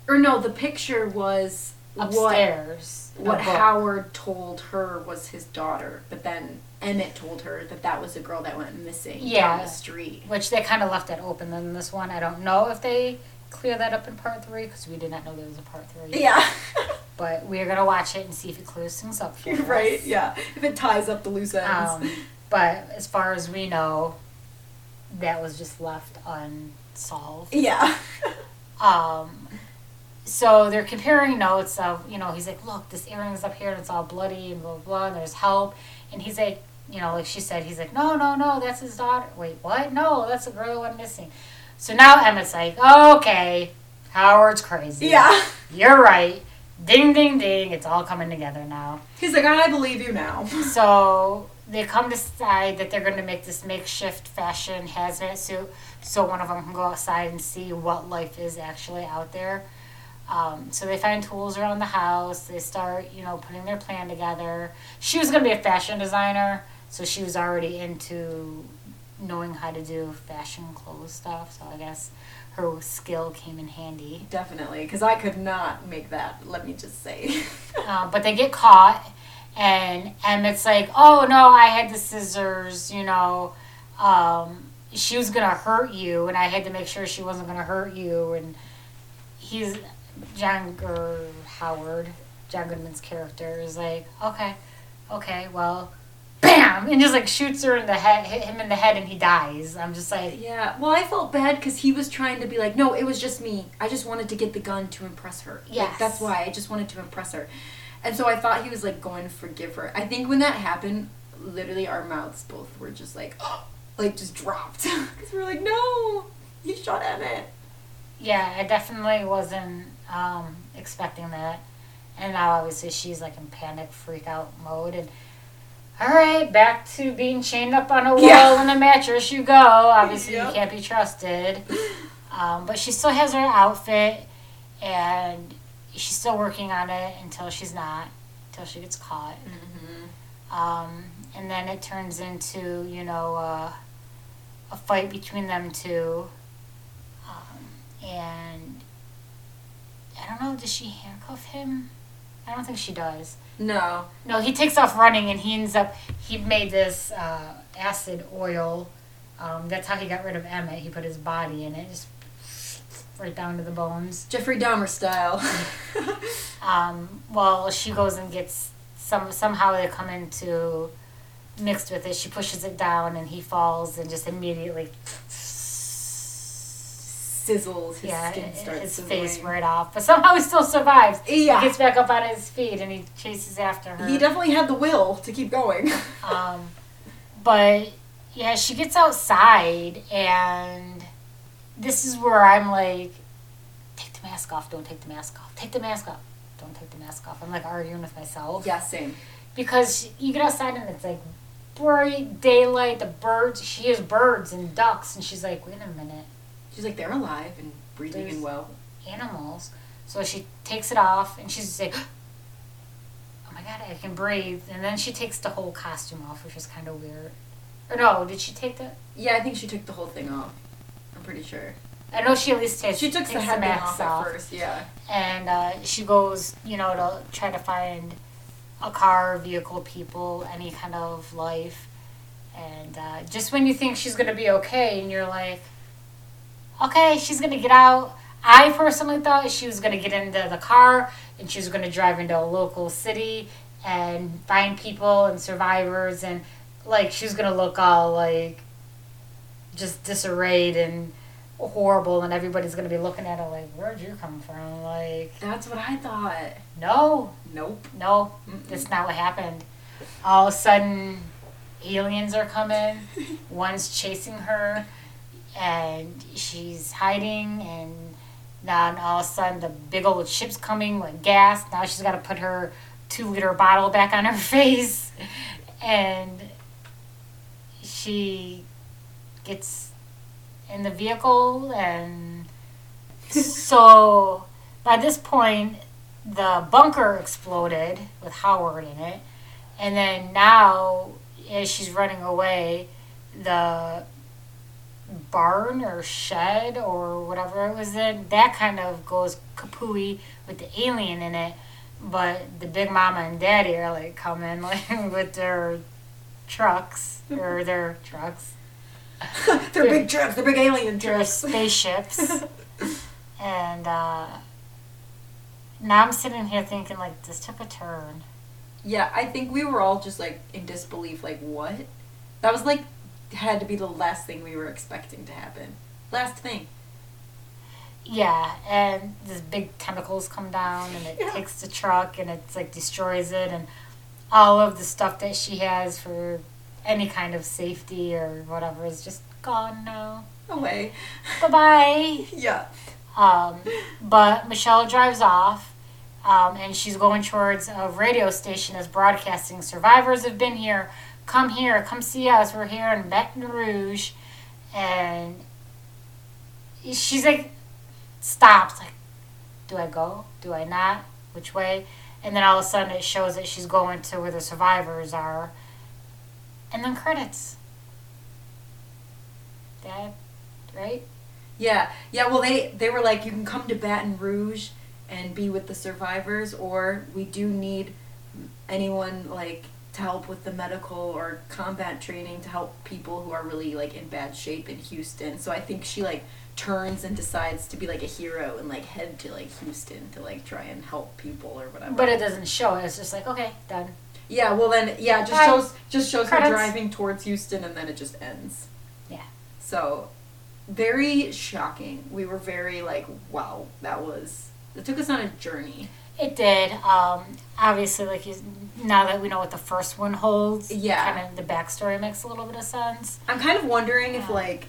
or no, the picture was upstairs. What, what Howard told her was his daughter, but then Emmett told her that that was a girl that went missing yeah. down the street, which they kind of left that open. Then this one, I don't know if they clear that up in part three because we did not know there was a part three. Yeah. But we're going to watch it and see if it clears things up for us. Right, yeah. If it ties up the loose ends. Um, but as far as we know, that was just left unsolved. Yeah. um, so they're comparing notes of, you know, he's like, look, this earring's up here and it's all bloody and blah, blah, blah, and there's help. And he's like, you know, like she said, he's like, no, no, no, that's his daughter. Wait, what? No, that's a girl I'm missing. So now Emma's like, okay, Howard's crazy. Yeah. You're right. Ding, ding, ding. It's all coming together now. He's like, I believe you now. So they come to decide that they're going to make this makeshift fashion hazmat suit so one of them can go outside and see what life is actually out there. Um, so they find tools around the house. They start, you know, putting their plan together. She was going to be a fashion designer, so she was already into knowing how to do fashion clothes stuff. So I guess her skill came in handy. Definitely, because I could not make that, let me just say. uh, but they get caught, and and it's like, oh, no, I had the scissors, you know. Um, she was going to hurt you, and I had to make sure she wasn't going to hurt you. And he's... John Ger- Howard, John Goodman's character, is like, okay, okay, well, bam! And just, like, shoots her in the head, hit him in the head, and he dies. I'm just like... Yeah, well, I felt bad because he was trying to be like, no, it was just me. I just wanted to get the gun to impress her. Yes. Like, that's why. I just wanted to impress her. And so I thought he was, like, going to forgive her. I think when that happened, literally our mouths both were just like, oh, like, just dropped. Because we were like, no, he shot Emmett. Yeah, I definitely wasn't um, expecting that. And now, obviously, she's, like, in panic, freak-out mode. And, all right, back to being chained up on a wall yeah. and a mattress you go. Obviously, yep. You can't be trusted. Um, but she still has her outfit, and she's still working on it until she's not, until she gets caught. Mm-hmm. Um, and then it turns into, you know, uh, a fight between them two. And I don't know, does she handcuff him? I don't think she does. No. No, he takes off running and he ends up, he made this uh, acid oil. Um, that's how he got rid of Emmett. He put his body in it, just right down to the bones. Jeffrey Dahmer style. um, well, she goes and gets, some. somehow they come into, mixed with it. She pushes it down and he falls and just immediately... sizzles, his yeah, skin starts his sizzling. Face right off, but somehow he still survives. Yeah. He gets back up on his feet and he chases after her. He definitely had the will to keep going. um, but yeah, she gets outside, and this is where I'm like, take the mask off, don't take the mask off, take the mask off, don't take the mask off. I'm like arguing with myself. Yeah, same. Because you get outside and it's like bright daylight, the birds, she hears birds and ducks, and she's like, wait a minute. She's like, they're alive and breathing There's and well. Animals. So she takes it off, and she's just like, oh my god, I can breathe. And then she takes the whole costume off, which is kind of weird. Or no, did she take the... Yeah, I think she took the whole thing off. I'm pretty sure. I know she at least takes, she took takes the headband off at first, yeah. And uh, she goes, you know, to try to find a car, vehicle, people, any kind of life. And uh, just when you think she's going to be okay, and you're like... okay, she's going to get out. I personally thought she was going to get into the car and she was going to drive into a local city and find people and survivors, and, like, she was going to look all, like, just disarrayed and horrible, and everybody's going to be looking at her like, where'd you come from? Like, that's what I thought. No. Nope. No. Mm-mm. That's not what happened. All of a sudden, aliens are coming. One's chasing her. And she's hiding, and now all of a sudden the big old ship's coming with gas. Now she's got to put her two-liter bottle back on her face. And she gets in the vehicle, and so by this point the bunker exploded with Howard in it. And then now, as she's running away, the... barn or shed or whatever it was in, that kind of goes kapooey with the alien in it, but the big mama and daddy are like coming like with their trucks or their trucks their, their big trucks, their big alien trucks, their spaceships And uh, now I'm sitting here thinking, like, this took a turn. Yeah, I think we were all just, like, in disbelief, like, what? That was, like, had to be the last thing we were expecting to happen. Last thing. Yeah, and these big tentacles come down, and it yeah. takes the truck, and it's like, destroys it, and all of the stuff that she has for any kind of safety or whatever is just gone now. Away. Bye-bye. Yeah. Um, but Michelle drives off, um, and she's going towards a radio station that's broadcasting, survivors have been here, come here, come see us, we're here in Baton Rouge, and she's like, stops, like, do I go? Do I not? Which way? And then all of a sudden it shows that she's going to where the survivors are. And then credits. That, right? Yeah. Yeah, well, they, they were like, you can come to Baton Rouge and be with the survivors, or we do need anyone, like, to help with the medical or combat training to help people who are really, like, in bad shape in Houston. So I think she, like, turns and decides to be like a hero and like head to like Houston to like try and help people or whatever. But it doesn't show it. It's just like, okay, done. Yeah, well then, yeah, it just Bye. shows just shows Credits. her driving towards Houston, and then it just ends. Yeah. So, very shocking. We were very like, wow, that was it took us on a journey. It did. Um, obviously, like you, now that we know what the first one holds, yeah, kind of the backstory makes a little bit of sense. I'm kind of wondering yeah. if like.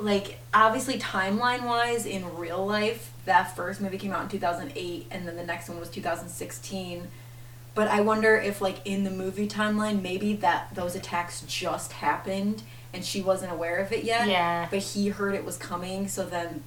Like, obviously, timeline-wise, in real life, that first movie came out in two thousand eight, and then the next one was two thousand sixteen. But I wonder if, like, in the movie timeline, maybe that those attacks just happened, and she wasn't aware of it yet. Yeah. But he heard it was coming, so then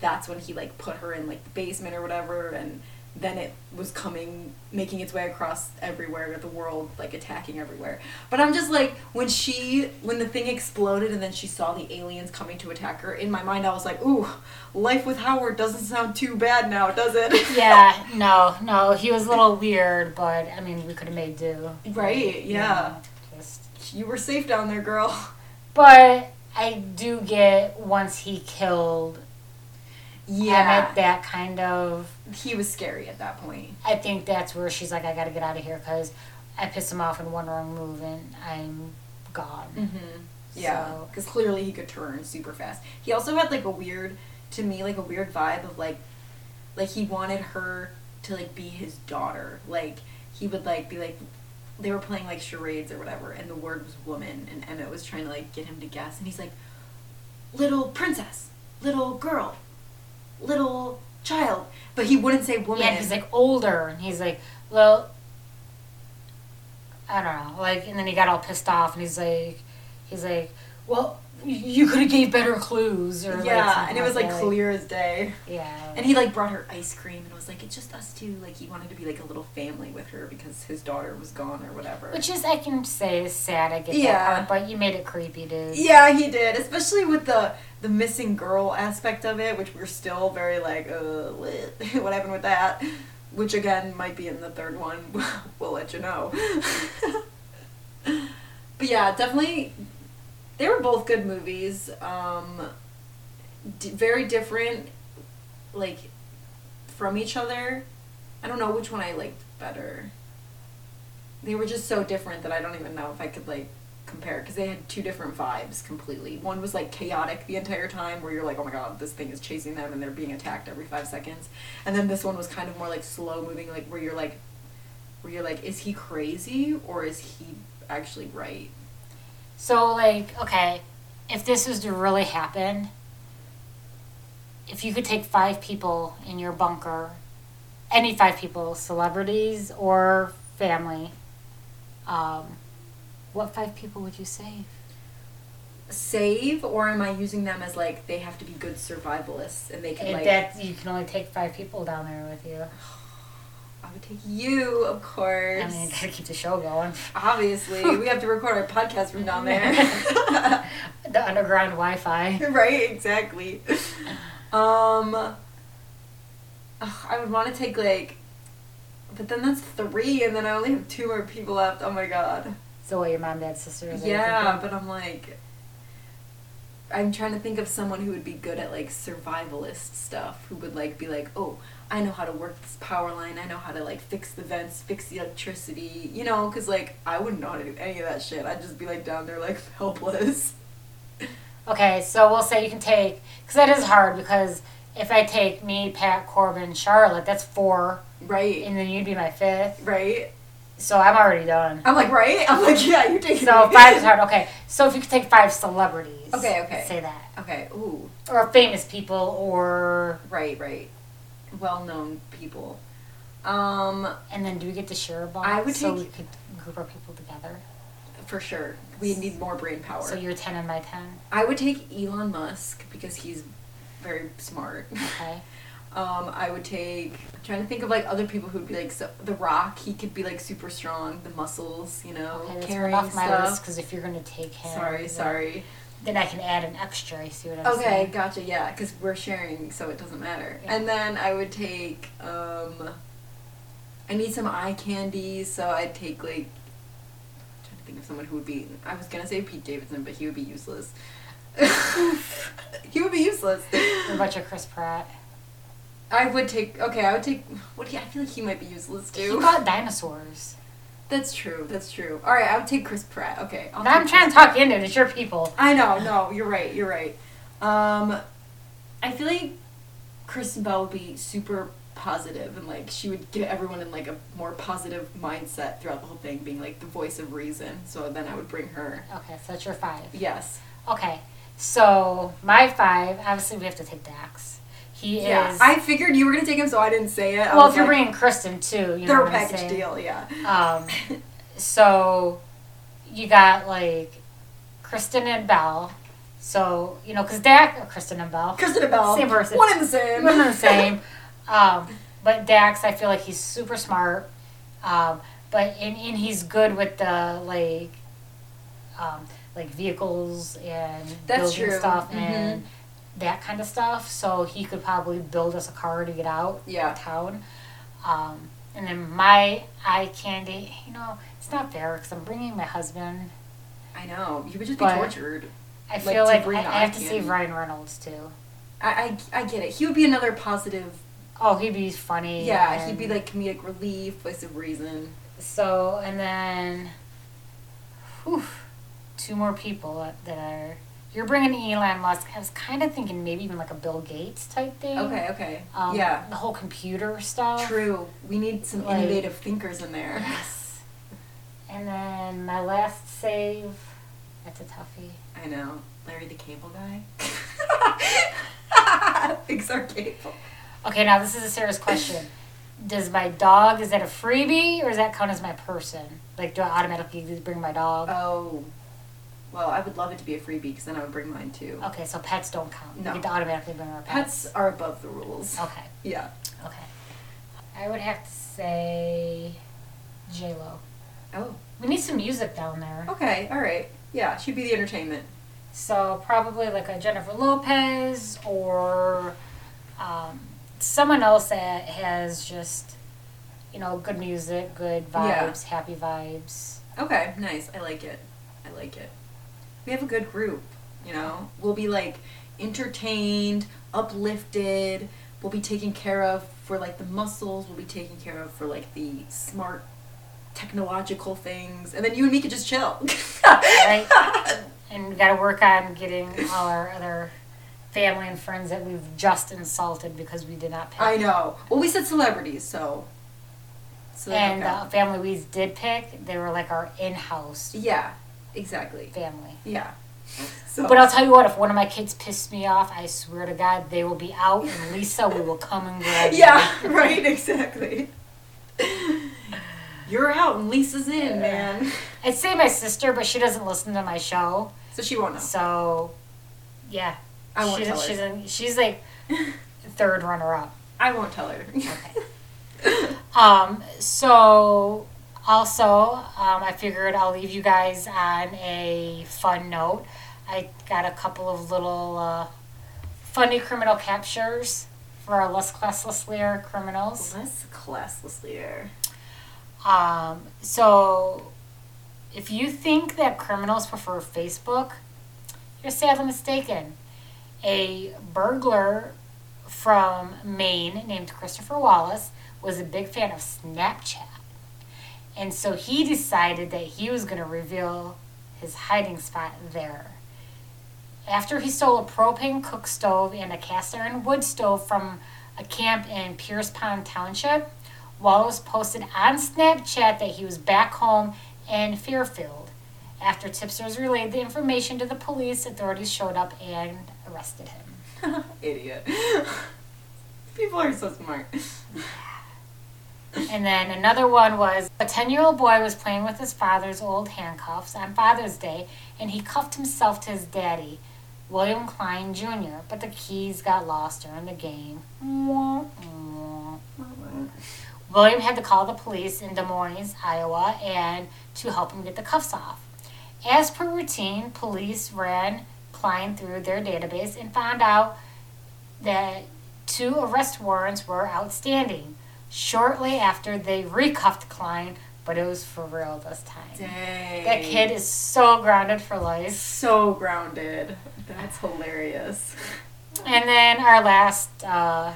that's when he, like, put her in, like, the basement or whatever, and then it was coming, making its way across everywhere, the world, like, attacking everywhere. But I'm just like, when she, when the thing exploded and then she saw the aliens coming to attack her, in my mind I was like, ooh, life with Howard doesn't sound too bad now, does it? Yeah, no, no, he was a little weird, but, I mean, we could have made do. Right, yeah. yeah just... You were safe down there, girl. But I do get, once he killed... Yeah, Emmett, that kind of... He was scary at that point. I think that's where she's like, I gotta get out of here because I pissed him off in one wrong move and I'm gone. Mm-hmm. Yeah, because so. Clearly he could turn super fast. He also had, like, a weird, to me, like, a weird vibe of, like, like, he wanted her to, like, be his daughter. Like, he would, like, be, like... They were playing, like, charades or whatever, and the word was woman, and Emmett was trying to, like, get him to guess, and he's like, little princess, little girl, little child, but he wouldn't say woman. Yeah, he's like older, and he's like, well, I don't know, like, and then he got all pissed off, and he's like, he's like, well, you could have gave better clues, or yeah, like, and it was like, like clear as day. Yeah, and he like brought her ice cream, and was like, it's just us two. Like he wanted to be like a little family with her because his daughter was gone or whatever. Which is, I can say, is sad. I get yeah. that part, but you made it creepy, dude. Yeah, he did, especially with the. The missing girl aspect of it, which we're still very like, uh, what happened with that? Which, again, might be in the third one. We'll let you know. But, yeah, definitely, they were both good movies. Um, d- very different, like, from each other. I don't know which one I liked better. They were just so different that I don't even know if I could, like, compare, because they had two different vibes completely. One was like chaotic the entire time, where you're like, oh my god, this thing is chasing them and they're being attacked every five seconds, and then this one was kind of more like slow moving, like where you're like where you're like is he crazy or is he actually right? So like, okay, if this was to really happen, if you could take five people in your bunker, any five people, celebrities or family, um what five people would you save? Save, or am I using them as, like, they have to be good survivalists, and they can, and like... That, you can only take five people down there with you. I would take you, of course. I mean, gotta keep the show going. Obviously. We have to record our podcast from down there. The underground Wi-Fi. Right, exactly. Um, ugh, I would want to take, like... But then that's three, and then I only have two more people left. Oh, my God. So what, your mom, dad, sister? Yeah, but I'm like, I'm trying to think of someone who would be good at like survivalist stuff, who would like be like, oh, I know how to work this power line, I know how to like fix the vents, fix the electricity, you know, because like I wouldn't know how to do any of that shit. I'd just be like down there like helpless. Okay, so we'll say you can take, because that is hard, because if I take me, Pat, Corbin, Charlotte, that's four. Right. And then you'd be my fifth. Right. So I'm already done. I'm like, right? I'm like, yeah, you're taking So me. Five is hard. Okay, so if you could take five celebrities. Okay, okay. Say that. Okay, ooh. Or famous people or... Right, right. Well-known people. Um, and then do we get to share a bond? I would so take... So we could group our people together? For sure. We need more brain power. So you're ten and my ten? I would take Elon Musk because he's very smart. Okay. Um, I would take, I'm trying to think of like other people who'd be like, so, The Rock, he could be like super strong, the muscles, you know, okay, carrying off my stuff. Because if you're going to take him. Sorry, sorry. Then I can add an extra, I see what I'm okay, saying. Okay, gotcha, yeah, because we're sharing, so it doesn't matter. Yeah. And then I would take, um, I need some eye candy, so I'd take like, I'm trying to think of someone who would be, I was going to say Pete Davidson, but he would be useless. He would be useless. What about your Chris Pratt? I would take, okay, I would take, what do you, I feel like he might be useless too. He bought dinosaurs. That's true, that's true. All right, I would take Chris Pratt, okay. I'll now I'm trying Chris to talk into it, it's your people. I know, no, you're right, you're right. Um, I feel like Kristen Bell would be super positive and like she would get everyone in like a more positive mindset throughout the whole thing, being like the voice of reason, so then I would bring her. Okay, so that's your five. Yes. Okay, so my five, obviously we have to take Dax. He yeah, is, I figured you were going to take him, so I didn't say it. I well, if you're like, bringing Kristen, too. You they're know a package deal, yeah. Um, so, you got, like, Kristen and Belle. So, you know, because Dax... Or Kristen and Belle. Kristen and Belle. Same person. One and the same. One and the same. um, but Dax, I feel like he's super smart. Um, but, and, and he's good with the, like, um, like vehicles and That's building true. Stuff mm-hmm. and... that kind of stuff, so he could probably build us a car to get out yeah. of town. Um, and then my eye candy, you know, it's not fair because I'm bringing my husband. I know. You would just be tortured. I feel like, like I, I have to save Ryan Reynolds, too. I, I, I get it. He would be another positive... Oh, he'd be funny. Yeah, he'd be like comedic relief, voice of reason. So, and then... Whew, two more people that are... You're bringing Elon Musk. I was kind of thinking maybe even like a Bill Gates type thing. Okay, okay. Um, yeah. The whole computer stuff. True. We need some like, innovative thinkers in there. Yes. And then my last save. That's a toughie. I know. Larry the Cable Guy. Thanks our cable. Okay, now this is a serious question. Does my dog, is that a freebie or does that count as my person? Like, do I automatically bring my dog? Oh. Well, I would love it to be a freebie because then I would bring mine too. Okay, so pets don't count. No. We get to automatically bring our pets. Pets are above the rules. Okay. Yeah. Okay. I would have to say J-Lo. Oh. We need some music down there. Okay, all right. Yeah, she'd be the entertainment. So probably like a Jennifer Lopez or um, someone else that has just, you know, good music, good vibes, yeah. happy vibes. Okay, nice. I like it. I like it. We have a good group, you know? We'll be, like, entertained, uplifted. We'll be taken care of for, like, the muscles. We'll be taken care of for, like, the smart technological things. And then you and me could just chill. Right? And we got to work on getting all our other family and friends that we've just insulted because we did not pick. I know. Well, we said celebrities, so... so and the family we did pick, they were, like, our in-house. Yeah. Exactly. Family. Yeah. So. But I'll tell you what, if one of my kids pissed me off, I swear to God, they will be out and Lisa we will come and grab you. Yeah, right, exactly. You're out and Lisa's in, yeah. man. I'd say my sister, but she doesn't listen to my show. So she won't know. So, yeah. I won't she, tell her. She's, in, she's like third runner-up. I won't tell her. Okay. Um, so... Also, um, I figured I'll leave you guys on a fun note. I got a couple of little uh, funny criminal captures for our less classlesslier criminals. Less classlesslier. Um, so, if you think that criminals prefer Facebook, Just say I was mistaken. A burglar from Maine named Christopher Wallace was a big fan of Snapchat. And so he decided that he was going to reveal his hiding spot there. After he stole a propane cook stove and a cast iron wood stove from a camp in Pierce Pond Township, Wallace posted on Snapchat that he was back home in Fairfield. After tipsters relayed the information to the police, authorities showed up and arrested him. Idiot. People are so smart. And then another one was, a ten-year-old boy was playing with his father's old handcuffs on Father's Day, and he cuffed himself to his daddy, William Klein Junior, but the keys got lost during the game. William had to call the police in Des Moines, Iowa, and to help him get the cuffs off. As per routine, police ran Klein through their database and found out that two arrest warrants were outstanding. Shortly after, they recuffed Klein, but it was for real this time. Dang. That kid is so grounded for life. So grounded. That's hilarious. And then our last uh,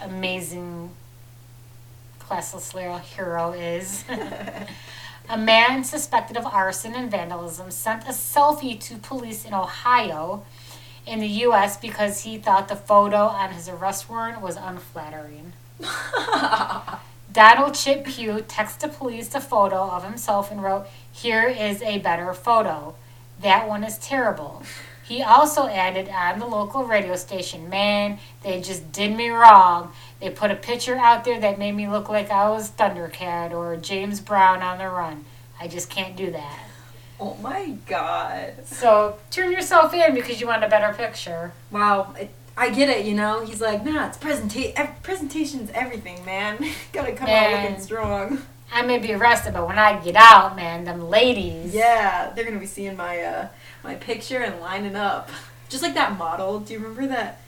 amazing classless little hero is a man suspected of arson and vandalism sent a selfie to police in Ohio in the U S because he thought the photo on his arrest warrant was unflattering. Donald Chip Pugh texted the police a photo of himself and wrote, "Here is a better photo. That one is terrible." He also added on the local radio station, "Man, they just did me wrong. They put a picture out there that made me look like I was Thundercat or James Brown on the run. I just can't do that." Oh my God. So turn yourself in because you want a better picture. Wow. It, I get it, you know. He's like, nah, it's presenta- presentation's everything, man. Gotta come and out looking strong. I may be arrested, but when I get out, man, them ladies. Yeah, they're gonna be seeing my uh, my picture and lining up. Just like that model. Do you remember that?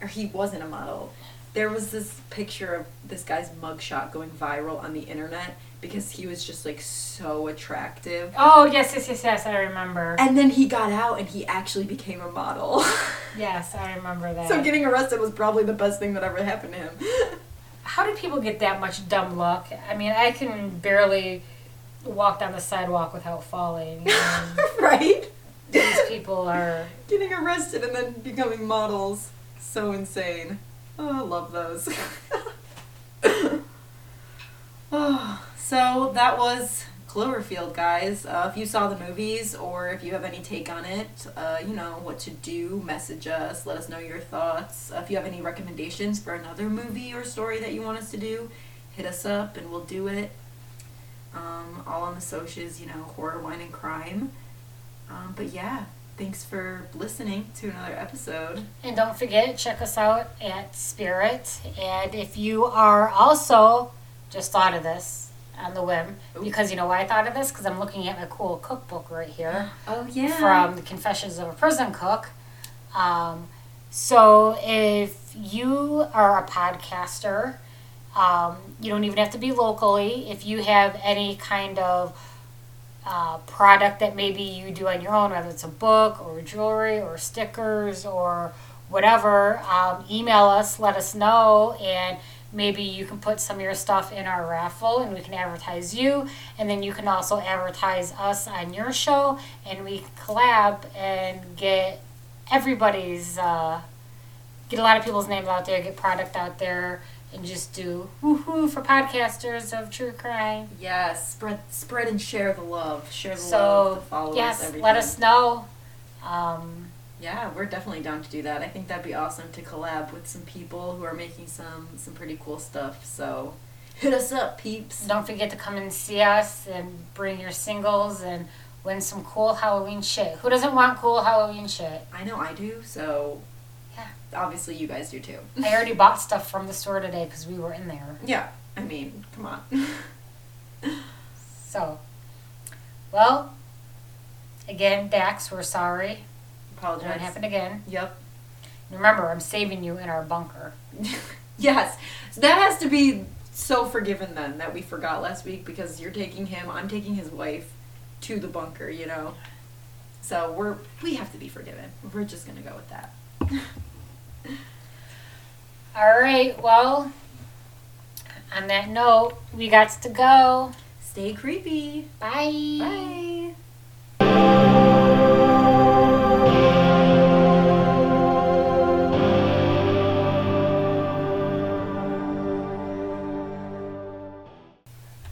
Or he wasn't a model. There was this picture of this guy's mugshot going viral on the internet because he was just like so attractive. Oh, yes, yes, yes, yes, I remember. And then he got out and he actually became a model. Yes, I remember that. So getting arrested was probably the best thing that ever happened to him. How do people get that much dumb luck? I mean, I can barely walk down the sidewalk without falling. Right? These people are... getting arrested and then becoming models. So insane. Oh, I love those. Oh, so that was Cloverfield, guys. Uh, if you saw the movies or if you have any take on it, uh, you know what to do, message us, let us know your thoughts. Uh, if you have any recommendations for another movie or story that you want us to do, hit us up and we'll do it. Um, all on the socials, you know, horror, wine, and crime. Um, but yeah. Thanks for listening to another episode. And don't forget, check us out at Spirit. And if you are also, just thought of this on the whim, Ooh. Because you know why I thought of this? Because I'm looking at my cool cookbook right here. Oh, yeah. From the Confessions of a Prison Cook. Um, so if you are a podcaster, um, you don't even have to be locally. If you have any kind of Uh, product that maybe you do on your own, whether it's a book or jewelry or stickers or whatever, um, email us, let us know, and maybe you can put some of your stuff in our raffle and we can advertise you, and then you can also advertise us on your show and we collab and get everybody's uh, get a lot of people's names out there, get product out there, and just do woohoo for podcasters of true crime. Yes, spread spread and share the love. Share the so, love, the followers, yes, everything. Let us know. Um, yeah, we're definitely down to do that. I think that'd be awesome to collab with some people who are making some, some pretty cool stuff. So hit us up, peeps. Don't forget to come and see us and bring your singles and win some cool Halloween shit. Who doesn't want cool Halloween shit? I know I do, so... obviously you guys do too. I already bought stuff from the store today because we were in there. Yeah, I mean, come on. So, well, again, Dax, we're sorry. Apologize. It happened again. Yep. Remember, I'm saving you in our bunker. Yes. So that has to be so forgiven then that we forgot last week because you're taking him, I'm taking his wife to the bunker, you know. So we're we have to be forgiven. We're just going to go with that. All right. Well, on that note, we got to go. Stay creepy. Bye. Bye.